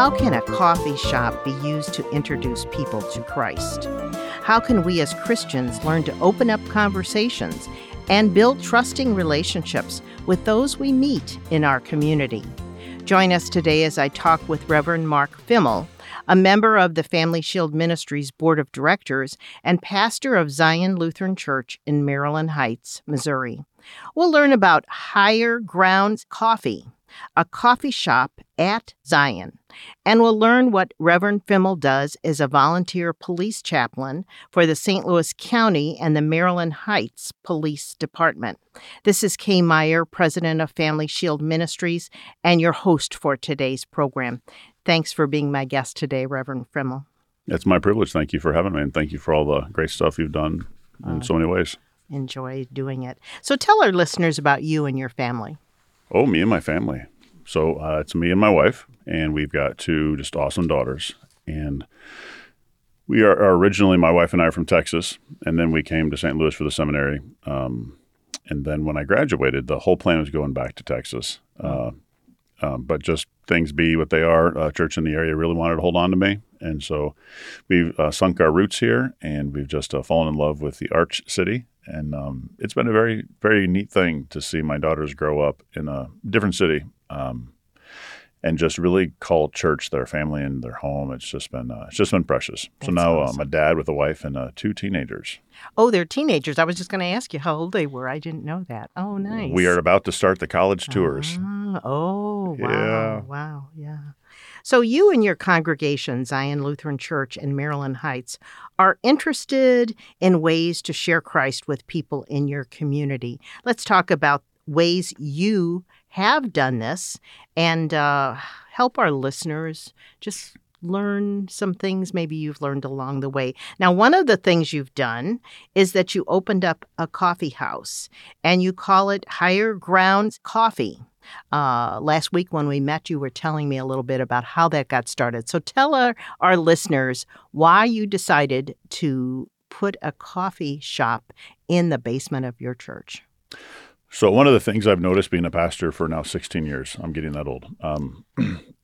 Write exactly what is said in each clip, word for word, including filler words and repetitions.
How can a coffee shop be used to introduce people to Christ? How can we as Christians learn to open up conversations and build trusting relationships with those we meet in our community? Join us today as I talk with Reverend Mark Femmel, a member of the Family Shield Ministries Board of Directors and pastor of Zion Lutheran Church in Maryland Heights, Missouri. We'll learn about Higher Ground Coffee, a coffee shop at Zion, and we'll learn what Reverend Femmel does as a volunteer police chaplain for the Saint Louis County and the Maryland Heights Police Department. This is Kay Meyer, president of Family Shield Ministries, and your host for today's program. Thanks for being my guest today, Reverend Femmel. It's my privilege. Thank you for having me, and thank you for all the great stuff you've done in uh, so many ways. Enjoy doing it. So tell our listeners about you and your family. Oh, me and my family. So uh, it's me and my wife, and we've got two just awesome daughters. And we are, are originally, my wife and I are from Texas, and then we came to Saint Louis for the seminary. Um, and then when I graduated, the whole plan was going back to Texas. Uh, uh, but just things be what they are, uh, church in the area really wanted to hold on to me. And so we've uh, sunk our roots here, and we've just uh, fallen in love with the Arch City. And um, it's been a very, very neat thing to see my daughters grow up in a different city um, and just really call church their family and their home. It's just been uh, it's just been precious. That's so now awesome. um, a dad with a wife and uh, two teenagers. Oh, they're teenagers. I was just going to ask you how old they were. I didn't know that. Oh, nice. We are about to start the college tours. Uh, oh, wow. Yeah. Wow, yeah. So you and your congregation, Zion Lutheran Church in Maryland Heights, are interested in ways to share Christ with people in your community. Let's talk about ways you have done this and uh, help our listeners just learn some things maybe you've learned along the way. Now, one of the things you've done is that you opened up a coffee house, and you call it Higher Ground Coffee. Uh, last week when we met, you were telling me a little bit about how that got started. So tell our, our listeners why you decided to put a coffee shop in the basement of your church. So one of the things I've noticed being a pastor for now sixteen years, I'm getting that old, um,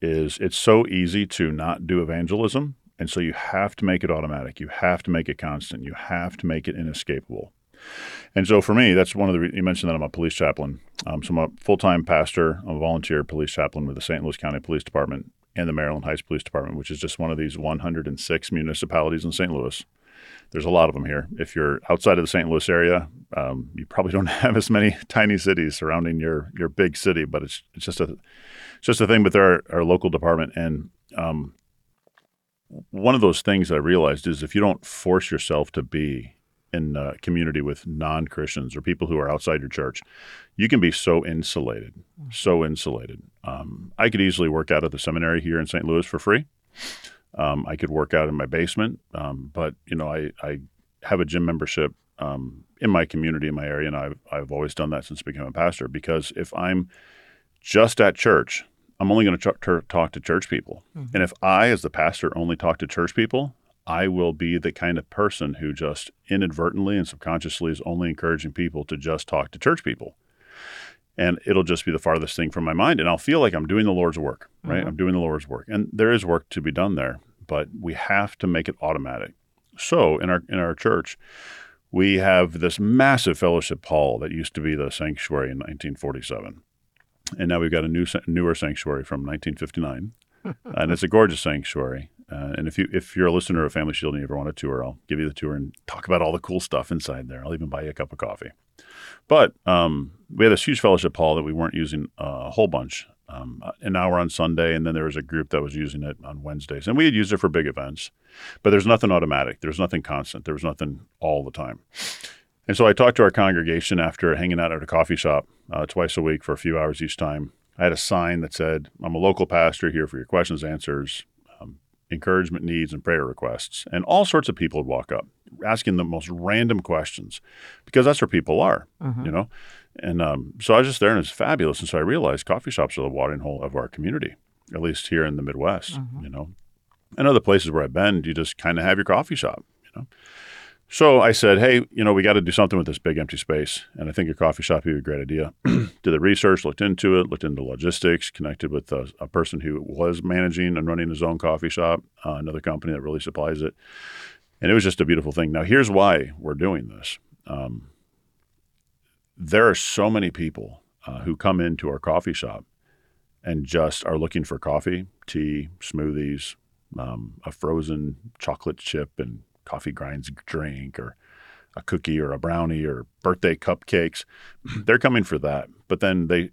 is it's so easy to not do evangelism. And so you have to make it automatic. You have to make it constant. You have to make it inescapable. And so for me, that's one of the, you mentioned that I'm a police chaplain. Um, so I'm a full-time pastor, I'm a volunteer police chaplain with the Saint Louis County Police Department and the Maryland Heights Police Department, which is just one of these one hundred six municipalities in Saint Louis. There's a lot of them here. If you're outside of the Saint Louis area, um, you probably don't have as many tiny cities surrounding your your big city, but it's it's just a it's just a thing with our, our local department. And um, one of those things I realized is if you don't force yourself to be in a community with non-Christians or people who are outside your church, you can be so insulated, so insulated. Um, I could easily work out at the seminary here in Saint Louis for free. Um, I could work out in my basement, um, but you know, I, I have a gym membership um, in my community, in my area, and I've, I've always done that since becoming a pastor, because if I'm just at church, I'm only going to ch- ter- talk to church people. Mm-hmm. And if I, as the pastor, only talk to church people, I will be the kind of person who just inadvertently and subconsciously is only encouraging people to just talk to church people. And it'll just be the farthest thing from my mind. And I'll feel like I'm doing the Lord's work, right? Mm-hmm. I'm doing the Lord's work. And there is work to be done there, but we have to make it automatic. So in our in our church, we have this massive fellowship hall that used to be the sanctuary in nineteen forty-seven. And now we've got a new newer sanctuary from nineteen fifty-nine. And it's a gorgeous sanctuary. Uh, and if, you, if you're if you a listener of Family Shield and you ever want a tour, I'll give you the tour and talk about all the cool stuff inside there. I'll even buy you a cup of coffee. But um, we had this huge fellowship hall that we weren't using a whole bunch, um, an hour on Sunday, and then there was a group that was using it on Wednesdays. And we had used it for big events, but there's nothing automatic. There's nothing constant. There was nothing all the time. And so I talked to our congregation after hanging out at a coffee shop uh, twice a week for a few hours each time. I had a sign that said, "I'm a local pastor here for your questions, answers, encouragement needs, and prayer requests." And all sorts of people would walk up asking the most random questions, because that's where people are, mm-hmm. you know? And um, so I was just there, and it's fabulous. And so I realized coffee shops are the watering hole of our community, at least here in the Midwest, mm-hmm. you know? And other places where I've been, you just kind of have your coffee shop, you know? So I said, hey, you know, we got to do something with this big empty space. And I think a coffee shop would be a great idea. Did the research, looked into it, looked into logistics, connected with a, a person who was managing and running his own coffee shop, uh, another company that really supplies it. And it was just a beautiful thing. Now, here's why we're doing this. Um, there are so many people uh, who come into our coffee shop and just are looking for coffee, tea, smoothies, um, a frozen chocolate chip and coffee grinds drink, or a cookie or a brownie or birthday cupcakes. They're coming for that. But then they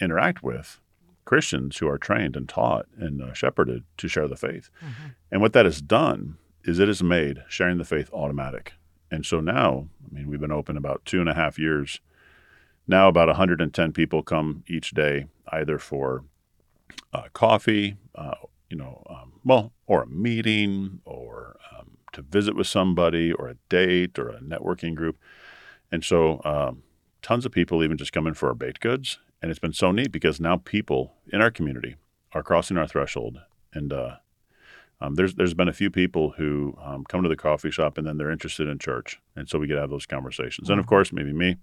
interact with Christians who are trained and taught and uh, shepherded to share the faith. Mm-hmm. And what that has done is it has made sharing the faith automatic. And so now, I mean, we've been open about two and a half years. Now about one hundred ten people come each day, either for uh, coffee, uh, you know, um, well, or a meeting, or um, to visit with somebody, or a date, or a networking group. And so um, tons of people even just come in for our baked goods. And it's been so neat because now people in our community are crossing our threshold. And uh, um, there's there's been a few people who um, come to the coffee shop and then they're interested in church. And so we get to have those conversations. And of course, maybe me.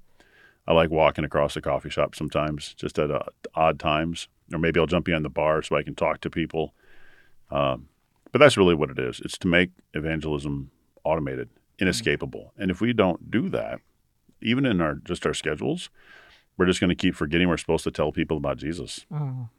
I like walking across the coffee shop sometimes, just at uh, odd times. Or maybe I'll jump behind the bar so I can talk to people. Um, but that's really what it is. It's to make evangelism automated, inescapable. And if we don't do that, even in our just our schedules, we're just going to keep forgetting we're supposed to tell people about Jesus. Mm.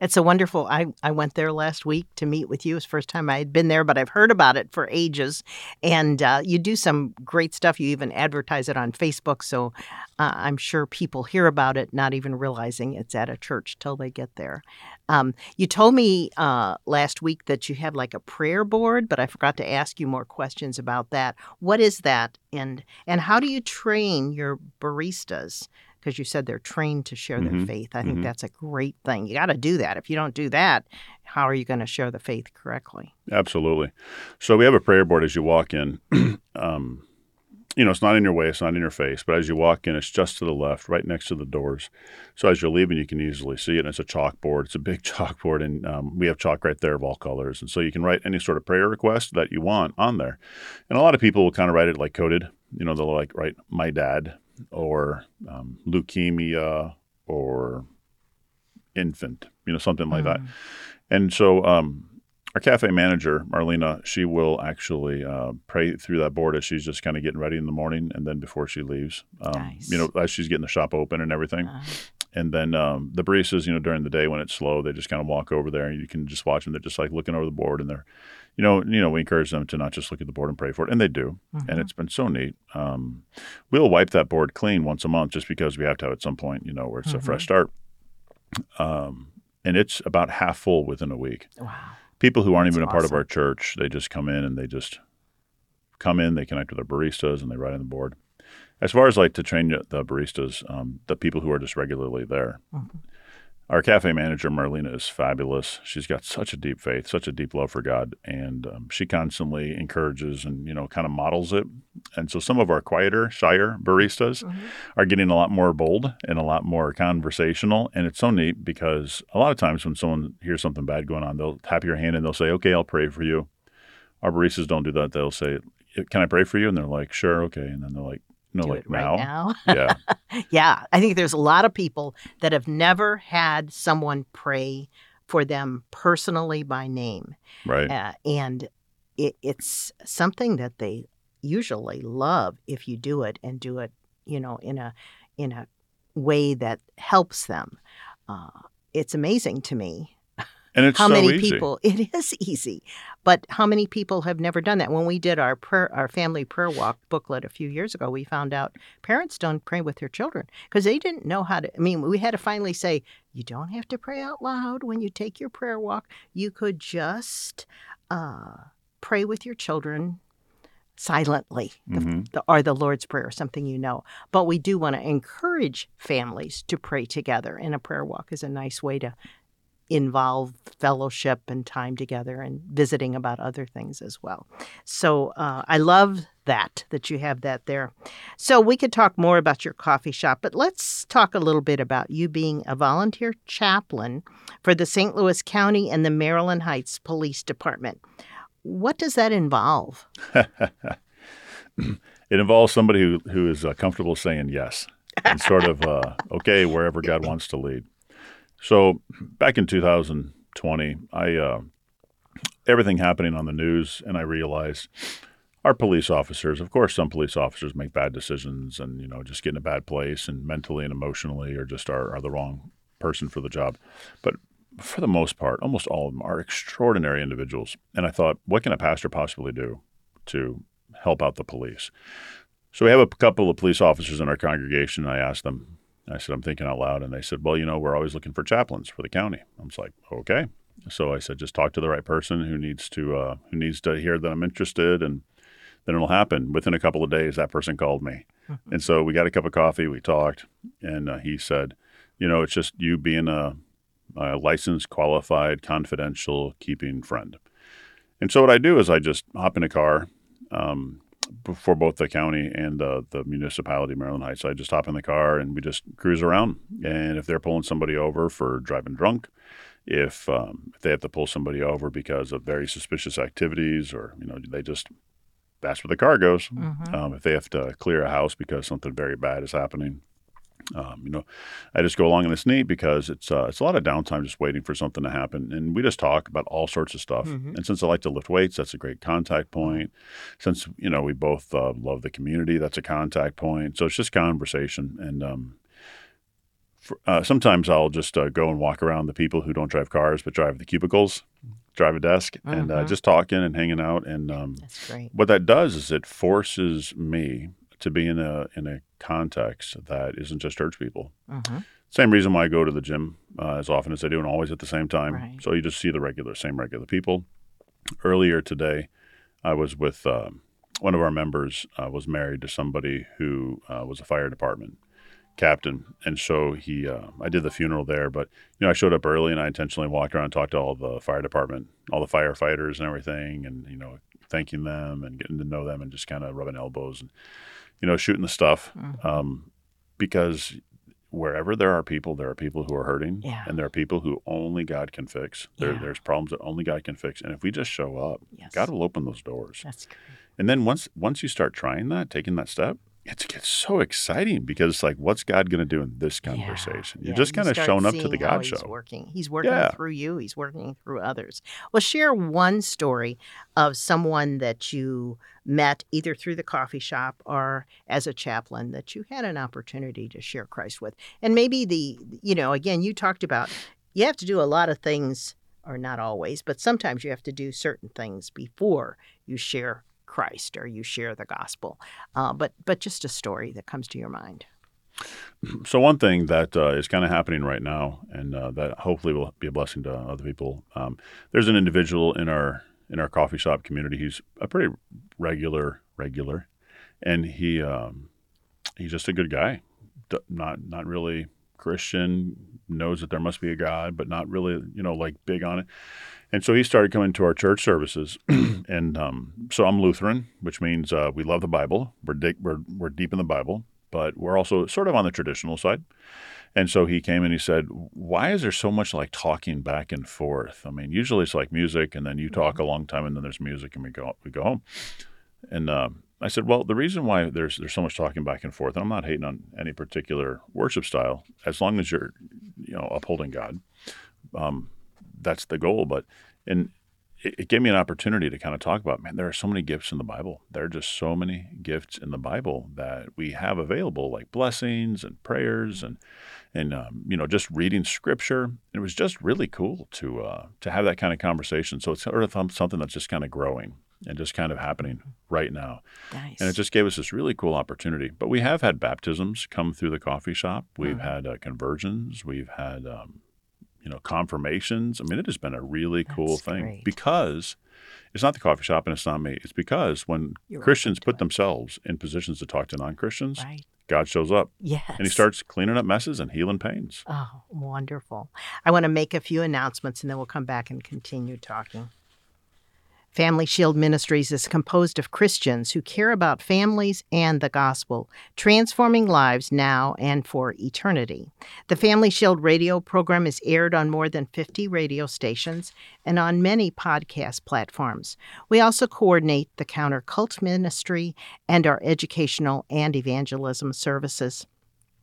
It's a wonderful, I, I went there last week to meet with you. It's the first time I had been there, but I've heard about it for ages. And uh, you do some great stuff. You even advertise it on Facebook. So uh, I'm sure people hear about it, not even realizing it's at a church till they get there. Um, you told me uh, last week that you have like a prayer board, but I forgot to ask you more questions about that. What is that? And, and how do you train your baristas? Because you said they're trained to share mm-hmm. their faith. I think mm-hmm. that's a great thing. You got to do that. If you don't do that, how are you going to share the faith correctly? Absolutely. So we have a prayer board as you walk in. um, you know, it's not in your way. It's not in your face. But as you walk in, it's just to the left, right next to the doors. So as you're leaving, you can easily see it. And it's a chalkboard. It's a big chalkboard. And um, we have chalk right there of all colors. And so you can write any sort of prayer request that you want on there. And a lot of people will kind of write it like coded. You know, they'll like write my dad, or um, leukemia, or infant, you know, something like mm. that. And so um, our cafe manager, Marlena, she will actually uh, pray through that board as she's just kind of getting ready in the morning, and then before she leaves, um, nice. you know, as she's getting the shop open and everything. Uh. And then um, the baristas, you know, during the day when it's slow, they just kind of walk over there and you can just watch them. They're just like looking over the board, and they're, you know, you know, we encourage them to not just look at the board and pray for it. And they do. Mm-hmm. And it's been so neat. Um, we'll wipe that board clean once a month just because we have to have at some point, you know, where it's mm-hmm. a fresh start. Um, and it's about half full within a week. Wow. People who aren't That's even a awesome. part of our church, they just come in and they just come in, they connect with our baristas and they write on the board. As far as like to train the baristas, um, the people who are just regularly there, mm-hmm. our cafe manager, Marlena, is fabulous. She's got such a deep faith, such a deep love for God, and um, she constantly encourages and, you know, kind of models it. And so some of our quieter, shyer baristas mm-hmm. are getting a lot more bold and a lot more conversational. And it's so neat because a lot of times when someone hears something bad going on, they'll tap your hand and they'll say, okay, I'll pray for you. Our baristas don't do that. They'll say, can I pray for you? And they're like, sure, okay. And then they're like, No, Do like it right now. now. Yeah. yeah. I think there's a lot of people that have never had someone pray for them personally by name. Right. Uh, and it, it's something that they usually love if you do it and do it, you know, in a in a way that helps them. Uh, it's amazing to me. And it's how so many easy. people it is easy, but how many people have never done that? When we did our prayer, our family prayer walk booklet a few years ago, we found out parents don't pray with their children because they didn't know how to. I mean, we had to finally say, you don't have to pray out loud when you take your prayer walk. You could just uh, pray with your children silently, mm-hmm. the, the, or the Lord's Prayer, something you know. But we do want to encourage families to pray together, and a prayer walk is a nice way to involve fellowship and time together and visiting about other things as well. So uh, I love that, that you have that there. So we could talk more about your coffee shop, but let's talk a little bit about you being a volunteer chaplain for the Saint Louis County and the Maryland Heights Police Department. What does that involve? It involves somebody who, who is uh, comfortable saying yes and sort of, uh, okay, wherever God wants to lead. So back in two thousand twenty, I uh, everything happening on the news, and I realized our police officers, of course, some police officers make bad decisions and, you know, just get in a bad place and mentally and emotionally or just are, are the wrong person for the job. But for the most part, almost all of them are extraordinary individuals. And I thought, what can a pastor possibly do to help out the police? So we have a couple of police officers in our congregation. And I asked them, I said, I'm thinking out loud. And they said, well, you know, we're always looking for chaplains for the county. I was like, okay. So I said, just talk to the right person who needs to uh, who needs to hear that I'm interested, and then it'll happen. Within a couple of days, that person called me. Mm-hmm. And so we got a cup of coffee, we talked, and uh, he said, you know, it's just you being a, a licensed, qualified, confidential, keeping friend. And so what I do is I just hop in a car um, for both the county and uh, the municipality of Maryland Heights. So I just hop in the car and we just cruise around. And if they're pulling somebody over for driving drunk, if, um, if they have to pull somebody over because of very suspicious activities, or, you know, they just... that's where the car goes. Mm-hmm. Um, if they have to clear a house because something very bad is happening, um, you know, I just go along and it's neat because it's uh, it's a lot of downtime just waiting for something to happen. And we just talk about all sorts of stuff. Mm-hmm. And since I like to lift weights, that's a great contact point. Since, you know, we both uh, love the community, that's a contact point. So it's just conversation. And um, for, uh, sometimes I'll just uh, go and walk around the people who don't drive cars but drive the cubicles. Drive a desk and mm-hmm. uh, just talking and hanging out, and um, that's great. What that does is it forces me to be in a in a context that isn't just church people. Mm-hmm. Same reason why I go to the gym uh, as often as I do, and always at the same time. Right. So you just see the regular, same regular people. Earlier today, I was with uh, one of our members uh, was married to somebody who uh, was a fire department captain, and so he uh, I did the funeral there, but you know, I showed up early and I intentionally walked around and talked to all the fire department, all the firefighters and everything, and you know, thanking them and getting to know them and just kind of rubbing elbows and, you know, shooting the stuff. Mm-hmm. Um, because wherever there are people, there are people who are hurting. Yeah. And there are people who only God can fix. There, yeah. There's problems that only God can fix. And if we just show up, yes. God will open those doors. That's great. And then once once you start trying that, taking that step, It's, it's so exciting because it's like, what's God going to do in this conversation? Yeah, You're yeah. just kind of showing up to the God show. He's working, he's working yeah. through you. He's working through others. Well, share one story of someone that you met either through the coffee shop or as a chaplain that you had an opportunity to share Christ with. And maybe the, you know, again, you talked about you have to do a lot of things, or not always, but sometimes you have to do certain things before you share Christ or you share the gospel, uh, but but just a story that comes to your mind. So one thing that uh, is kind of happening right now, and uh, that hopefully will be a blessing to other people. Um, there's an individual in our in our coffee shop community. He's a pretty regular regular, and he um, he's just a good guy. D- not not really Christian. Knows that there must be a God, but not really, you know, like big on it. And so he started coming to our church services, and um, so I'm Lutheran, which means uh, we love the Bible. We're, di- we're we're deep in the Bible, but we're also sort of on the traditional side. And so he came and he said, "Why is there so much like talking back and forth? I mean, usually it's like music, and then you talk a long time, and then there's music, and we go we go home." And uh, I said, "Well, the reason why there's there's so much talking back and forth, and I'm not hating on any particular worship style, as long as you're, you know, upholding God." Um, That's the goal, but and it, it gave me an opportunity to kind of talk about, man, there are so many gifts in the Bible. There are just so many gifts in the Bible that we have available, like blessings and prayers and and um, you know, just reading Scripture. And it was just really cool to uh, to have that kind of conversation. So it's sort of something that's just kind of growing and just kind of happening right now. Nice. And it just gave us this really cool opportunity. But we have had baptisms come through the coffee shop. We've oh. had uh, conversions. We've had. Um, you know, confirmations. I mean, it has been a really That's cool thing great. Because it's not the coffee shop and it's not me. It's because when You're Christians put it. themselves in positions to talk to non-Christians, right. God shows up. Yes. And he starts cleaning up messes and healing pains. Oh, wonderful. I want to make a few announcements and then we'll come back and continue talking. Family Shield Ministries is composed of Christians who care about families and the gospel, transforming lives now and for eternity. The Family Shield radio program is aired on more than fifty radio stations and on many podcast platforms. We also coordinate the Counter Cult Ministry and our educational and evangelism services.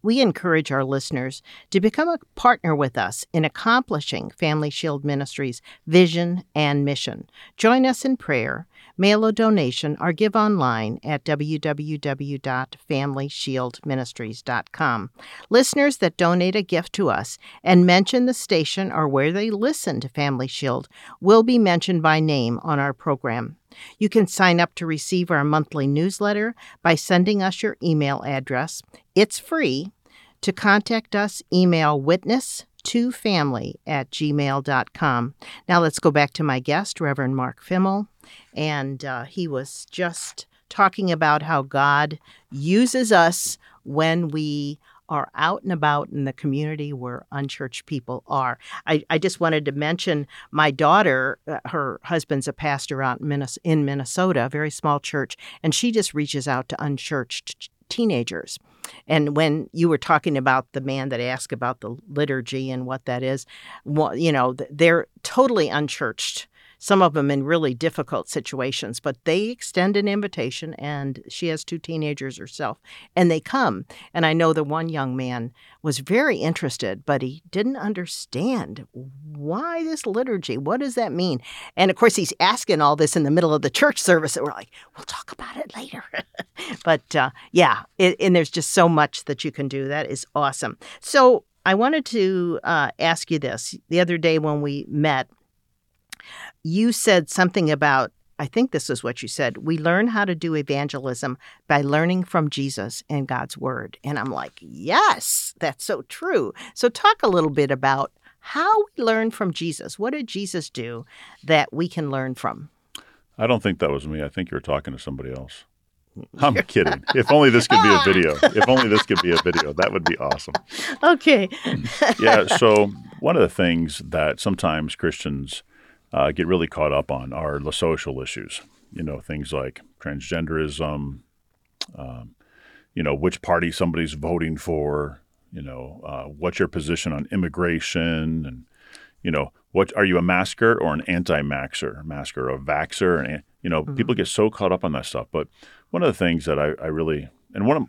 We encourage our listeners to become a partner with us in accomplishing Family Shield Ministries' vision and mission. Join us in prayer, mail a donation, or give online at w w w dot family shield ministries dot com. Listeners that donate a gift to us and mention the station or where they listen to Family Shield will be mentioned by name on our program. You can sign up to receive our monthly newsletter by sending us your email address. It's free. To contact us, email witness to family at gmail dot com. Now let's go back to my guest, Reverend Mark Femmel, and uh, he was just talking about how God uses us when we are out and about in the community where unchurched people are. I, I just wanted to mention my daughter, uh, her husband's a pastor out in Minnesota, a very small church, and she just reaches out to unchurched ch- teenagers. And when you were talking about the man that asked about the liturgy and what that is, well, you know, they're totally unchurched. Some of them in really difficult situations, but they extend an invitation, and she has two teenagers herself, and they come. And I know the one young man was very interested, but he didn't understand why this liturgy, what does that mean? And of course, he's asking all this in the middle of the church service, and we're like, we'll talk about it later. but uh, yeah, it, and there's just so much that you can do. That is awesome. So I wanted to uh, ask you this. The other day when we met, you said something about, I think this is what you said, we learn how to do evangelism by learning from Jesus and God's word. And I'm like, yes, that's so true. So talk a little bit about how we learn from Jesus. What did Jesus do that we can learn from? I don't think that was me. I think you were talking to somebody else. I'm kidding. If only this could be a video. If only this could be a video. That would be awesome. Okay. Yeah. So one of the things that sometimes Christians Uh, get really caught up on are the social issues, you know, things like transgenderism, um, you know, which party somebody's voting for, you know, uh, what's your position on immigration, and, you know, what are you a masker or an anti-maxer, masker or a vaxxer? And, you know, mm-hmm. people get so caught up on that stuff. But one of the things that I, I really, and one of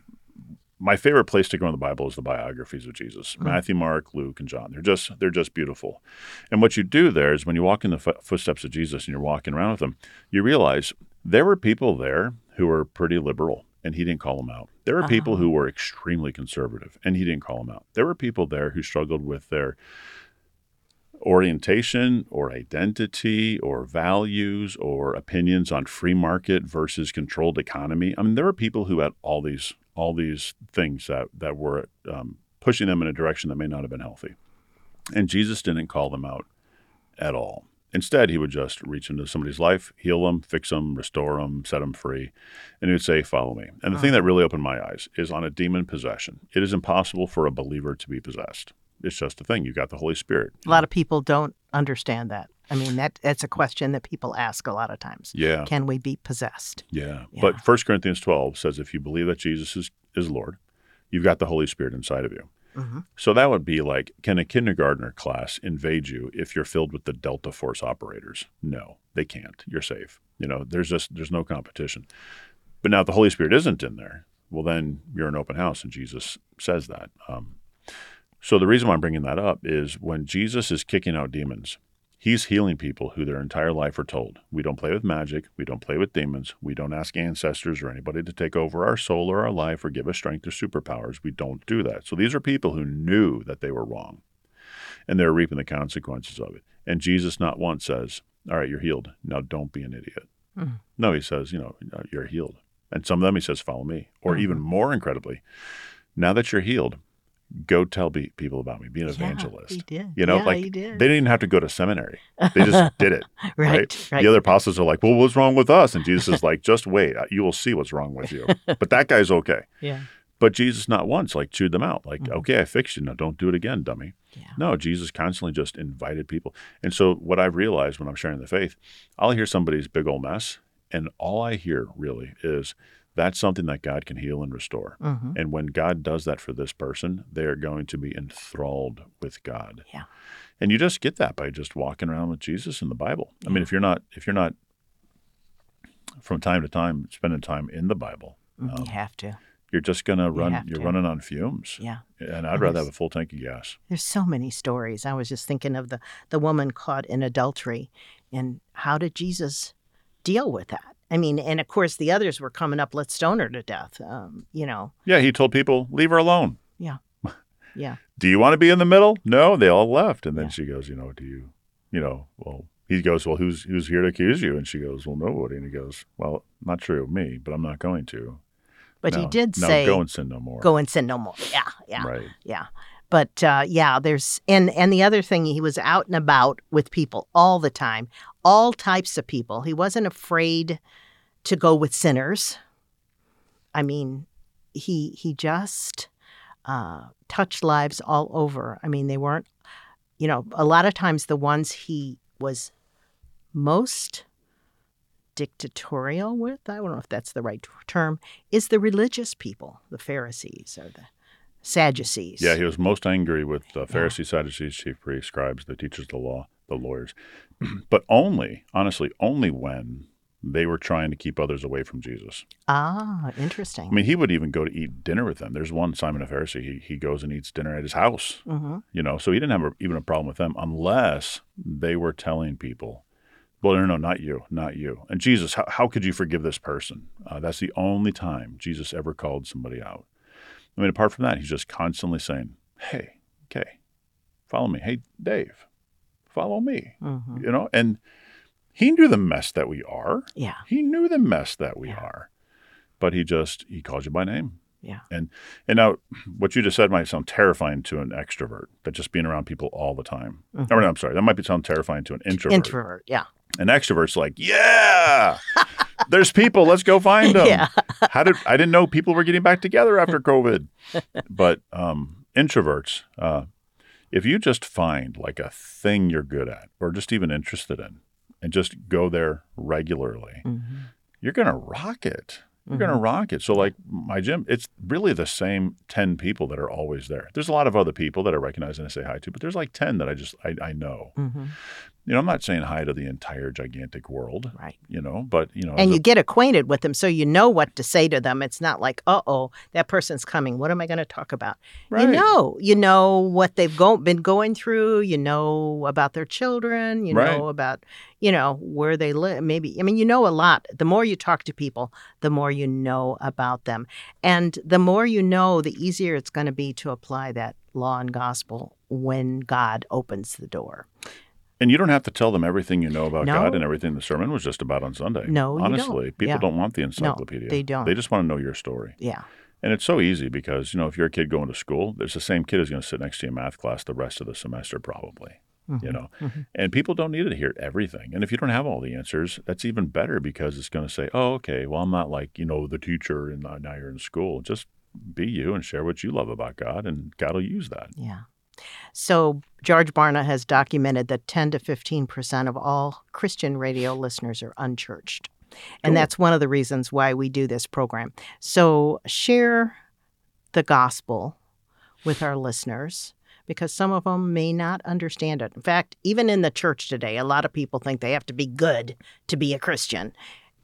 my favorite place to go in the Bible is the biographies of Jesus, mm-hmm. Matthew, Mark, Luke, and John. They're just they're just beautiful. And what you do there is when you walk in the f- footsteps of Jesus and you're walking around with him, you realize there were people there who were pretty liberal, and he didn't call them out. There were uh-huh. people who were extremely conservative, and he didn't call them out. There were people there who struggled with their orientation or identity or values or opinions on free market versus controlled economy. I mean, there were people who had all these all these things that, that were um, pushing them in a direction that may not have been healthy. And Jesus didn't call them out at all. Instead, he would just reach into somebody's life, heal them, fix them, restore them, set them free. And he would say, follow me. And the oh. thing that really opened my eyes is on a demon possession. It is impossible for a believer to be possessed. It's just a thing. You got the Holy Spirit. A lot of people don't understand that. I mean, that that's a question that people ask a lot of times. Yeah. Can we be possessed? Yeah. yeah. But First Corinthians twelve says if you believe that Jesus is, is Lord, you've got the Holy Spirit inside of you. Mm-hmm. So that would be like, can a kindergartner class invade you if you're filled with the Delta Force operators? No, they can't. You're safe. You know, there's just there's no competition. But now if the Holy Spirit isn't in there, well, then you're an open house, and Jesus says that. Um, so the reason why I'm bringing that up is when Jesus is kicking out demons, he's healing people who their entire life are told, we don't play with magic, we don't play with demons, we don't ask ancestors or anybody to take over our soul or our life or give us strength or superpowers. We don't do that. So these are people who knew that they were wrong, and they're reaping the consequences of it. And Jesus not once says, all right, you're healed. Now don't be an idiot. Mm-hmm. No, he says, you know, you're healed. And some of them he says, follow me. Or mm-hmm. even more incredibly, now that you're healed, go tell be, people about me. Be an yeah, evangelist. He did. You know, yeah, like he did. They didn't have to go to seminary. They just did it. right, right? right. The other apostles are like, well, what's wrong with us? And Jesus is like, just wait. You will see what's wrong with you. But that guy's okay. Yeah. But Jesus not once, like, chewed them out. Like, mm-hmm. okay, I fixed you. Now don't do it again, dummy. Yeah. No, Jesus constantly just invited people. And so what I've realized when I'm sharing the faith, I'll hear somebody's big old mess, and all I hear really is that's something that God can heal and restore. Mm-hmm. And when God does that for this person, they are going to be enthralled with God. Yeah. And you just get that by just walking around with Jesus and the Bible. Yeah. I mean, if you're not, if you're not from time to time spending time in the Bible. Um, you have to. You're just going to run, you're running on fumes. Yeah. And I'd rather have a full tank of gas. There's so many stories. I was just thinking of the, the woman caught in adultery, and how did Jesus deal with that? I mean, and of course the others were coming up, let's stone her to death, um, you know. Yeah, he told people, leave her alone. Yeah, yeah. Do you want to be in the middle? No, they all left. And then yeah. she goes, you know, do you, you know, well, he goes, well, who's who's here to accuse you? And she goes, well, nobody. And he goes, well, not true of me, but I'm not going to. But no, he did no, say, go and sin no more. Go and sin no more. Yeah, yeah, right. yeah. But uh, yeah, there's, and, and the other thing, he was out and about with people all the time, all types of people. He wasn't afraid to go with sinners. I mean, he he just uh, touched lives all over. I mean, they weren't, you know, a lot of times the ones he was most dictatorial with, I don't know if that's the right term, is the religious people, the Pharisees or the Sadducees. Yeah, he was most angry with the Pharisees, yeah. Sadducees, chief priests, scribes, the teachers of the law, the lawyers. But only, honestly, only when they were trying to keep others away from Jesus. Ah, interesting. I mean, he would even go to eat dinner with them. There's one, Simon a Pharisee, he, he goes and eats dinner at his house. Mm-hmm. You know, so he didn't have a, even a problem with them unless they were telling people, well, no, no, not you, not you. And Jesus, how, how could you forgive this person? Uh, that's the only time Jesus ever called somebody out. I mean, apart from that, he's just constantly saying, hey, okay, follow me. Hey, Dave, follow me. Mm-hmm. You know, and he knew the mess that we are. Yeah. He knew the mess that we yeah. are. But he just, he calls you by name. Yeah. And and now what you just said might sound terrifying to an extrovert, but just being around people all the time. Mm-hmm. Or no, I'm sorry. That might sound terrifying to an introvert. Introvert, yeah. An extrovert's like, yeah, there's people. Let's go find them. Yeah. How did I didn't know people were getting back together after COVID. But um, introverts, uh, if you just find like a thing you're good at or just even interested in and just go there regularly, mm-hmm. you're going to rock it. You're mm-hmm. going to rock it. So like my gym, it's really the same ten people that are always there. There's a lot of other people that I recognize and I say hi to, but there's like ten that I just, I, I know. Mm-hmm. You know, I'm not saying hi to the entire gigantic world, right? You know, but, you know. And the, you get acquainted with them, so you know what to say to them. It's not like, uh-oh, that person's coming. What am I going to talk about? Right. You know. You know what they've go- been going through. You know about their children. You right. know about, you know, where they live. Maybe, I mean, you know a lot. The more you talk to people, the more you know about them. And the more you know, the easier it's going to be to apply that law and gospel when God opens the door. And you don't have to tell them everything you know about no. God and everything the sermon was just about on Sunday. No, you honestly, don't. people yeah. don't want the encyclopedia. No, they don't. They just want to know your story. Yeah. And it's so easy because, you know, if you're a kid going to school, there's the same kid who's going to sit next to you in math class the rest of the semester probably, mm-hmm. you know. Mm-hmm. And people don't need to hear everything. And if you don't have all the answers, that's even better because it's going to say, oh, okay, well, I'm not like, you know, the teacher and now you're in school. Just be you and share what you love about God, and God will use that. Yeah. So George Barna has documented that ten to fifteen percent of all Christian radio listeners are unchurched. And cool. that's one of the reasons why we do this program. So share the gospel with our listeners, because some of them may not understand it. In fact, even in the church today, a lot of people think they have to be good to be a Christian.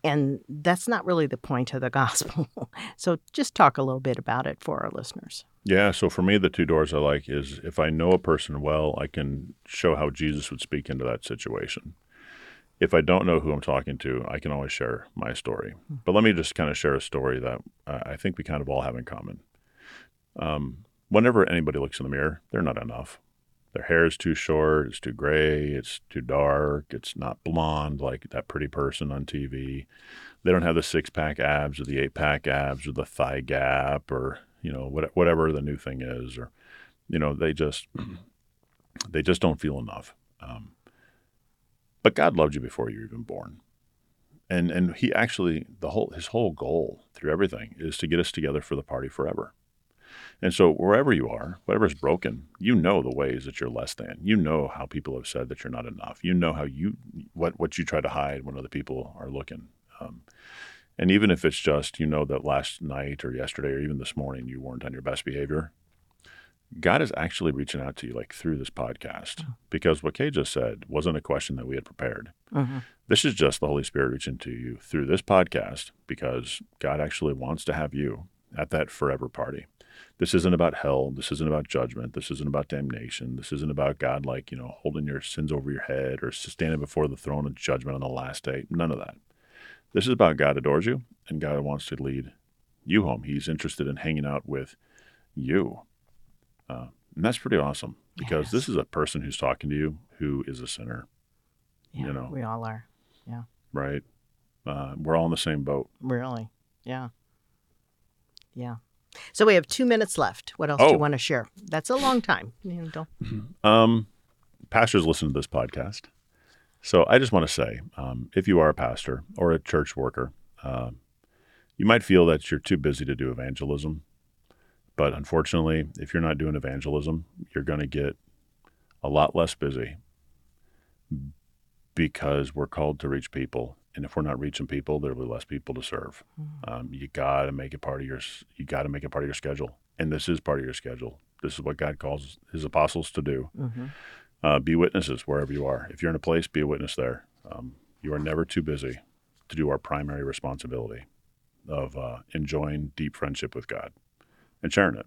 And that's not really the point of the gospel. So just talk a little bit about it for our listeners. Yeah. So for me, the two doors I like is if I know a person well, I can show how Jesus would speak into that situation. If I don't know who I'm talking to, I can always share my story. But let me just kind of share a story that I think we kind of all have in common. Um, whenever anybody looks in the mirror, they're not enough. Their hair is too short, it's too gray, it's too dark, it's not blonde like that pretty person on T V. They don't have the six-pack abs or the eight-pack abs or the thigh gap or, you know, what, whatever the new thing is. Or, you know, they just they just don't feel enough. Um, but God loved you before you were even born. And and he actually, the whole his whole goal through everything is to get us together for the party forever. And so wherever you are, whatever's broken, you know the ways that you're less than. You know how people have said that you're not enough. You know how you what what you try to hide when other people are looking. Um, and even if it's just, you know, that last night or yesterday or even this morning you weren't on your best behavior, God is actually reaching out to you like through this podcast, mm-hmm. because what Kay just said wasn't a question that we had prepared. Mm-hmm. This is just the Holy Spirit reaching to you through this podcast because God actually wants to have you at that forever party. This isn't about hell. This isn't about judgment. This isn't about damnation. This isn't about God, like, you know, holding your sins over your head or standing before the throne of judgment on the last day. None of that. This is about God adores you and God wants to lead you home. He's interested in hanging out with you. Uh, and that's pretty awesome because yes. this is a person who's talking to you who is a sinner. Yeah, you know, we all are. Yeah. Right. Uh, we're all in the same boat. Really? Yeah. Yeah. So we have two minutes left. What else oh. do you want to share? That's a long time. You know, don't... Mm-hmm. Um, pastors listen to this podcast. So I just want to say, um, if you are a pastor or a church worker, uh, you might feel that you're too busy to do evangelism. But unfortunately, if you're not doing evangelism, you're going to get a lot less busy because we're called to reach people. And if we're not reaching people, there'll be less people to serve. Mm-hmm. Um, you got to make it part of your, you got to make it part of your schedule. And this is part of your schedule. This is what God calls his apostles to do. Mm-hmm. Uh, be witnesses wherever you are. If you're in a place, be a witness there. Um, you are never too busy to do our primary responsibility of uh, enjoying deep friendship with God. And sharing it.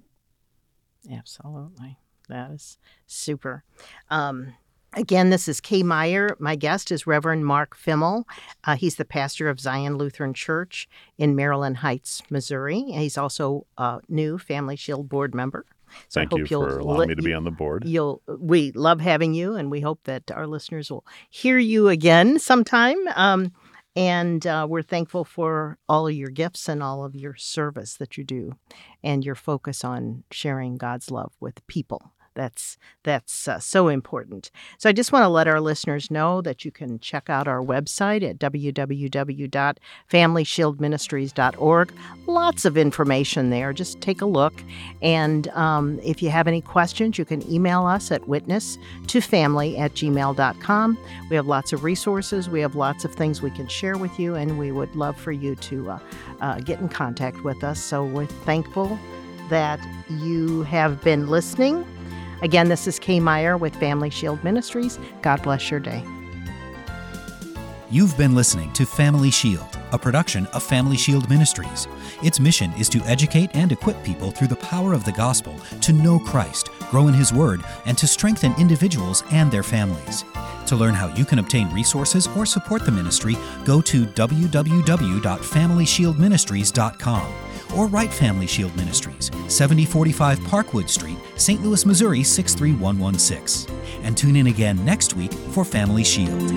Absolutely. That is super. Um, again, this is Kay Meyer. My guest is Reverend Mark Femmel. Uh, he's the pastor of Zion Lutheran Church in Maryland Heights, Missouri. He's also a new Family Shield board member. So Thank I hope you you'll for allowing li- me to be on the board. You'll, we love having you, and we hope that our listeners will hear you again sometime. Um, And uh, we're thankful for all of your gifts and all of your service that you do and your focus on sharing God's love with people. That's that's uh, so important. So I just want to let our listeners know that you can check out our website at w w w dot family shield ministries dot org. Lots of information there. Just take a look. And um, if you have any questions, you can email us at witness to family at gmail dot com. We have lots of resources. We have lots of things we can share with you, and we would love for you to uh, uh, get in contact with us. So we're thankful that you have been listening. Again, this is Kay Meyer with Family Shield Ministries. God bless your day. You've been listening to Family Shield, a production of Family Shield Ministries. Its mission is to educate and equip people through the power of the gospel to know Christ, grow in his word, and to strengthen individuals and their families. To learn how you can obtain resources or support the ministry, go to w w w dot family shield ministries dot com. Or write Family Shield Ministries, seventy forty-five Parkwood Street, Saint Louis, Missouri, six three one one six. And tune in again next week for Family Shield.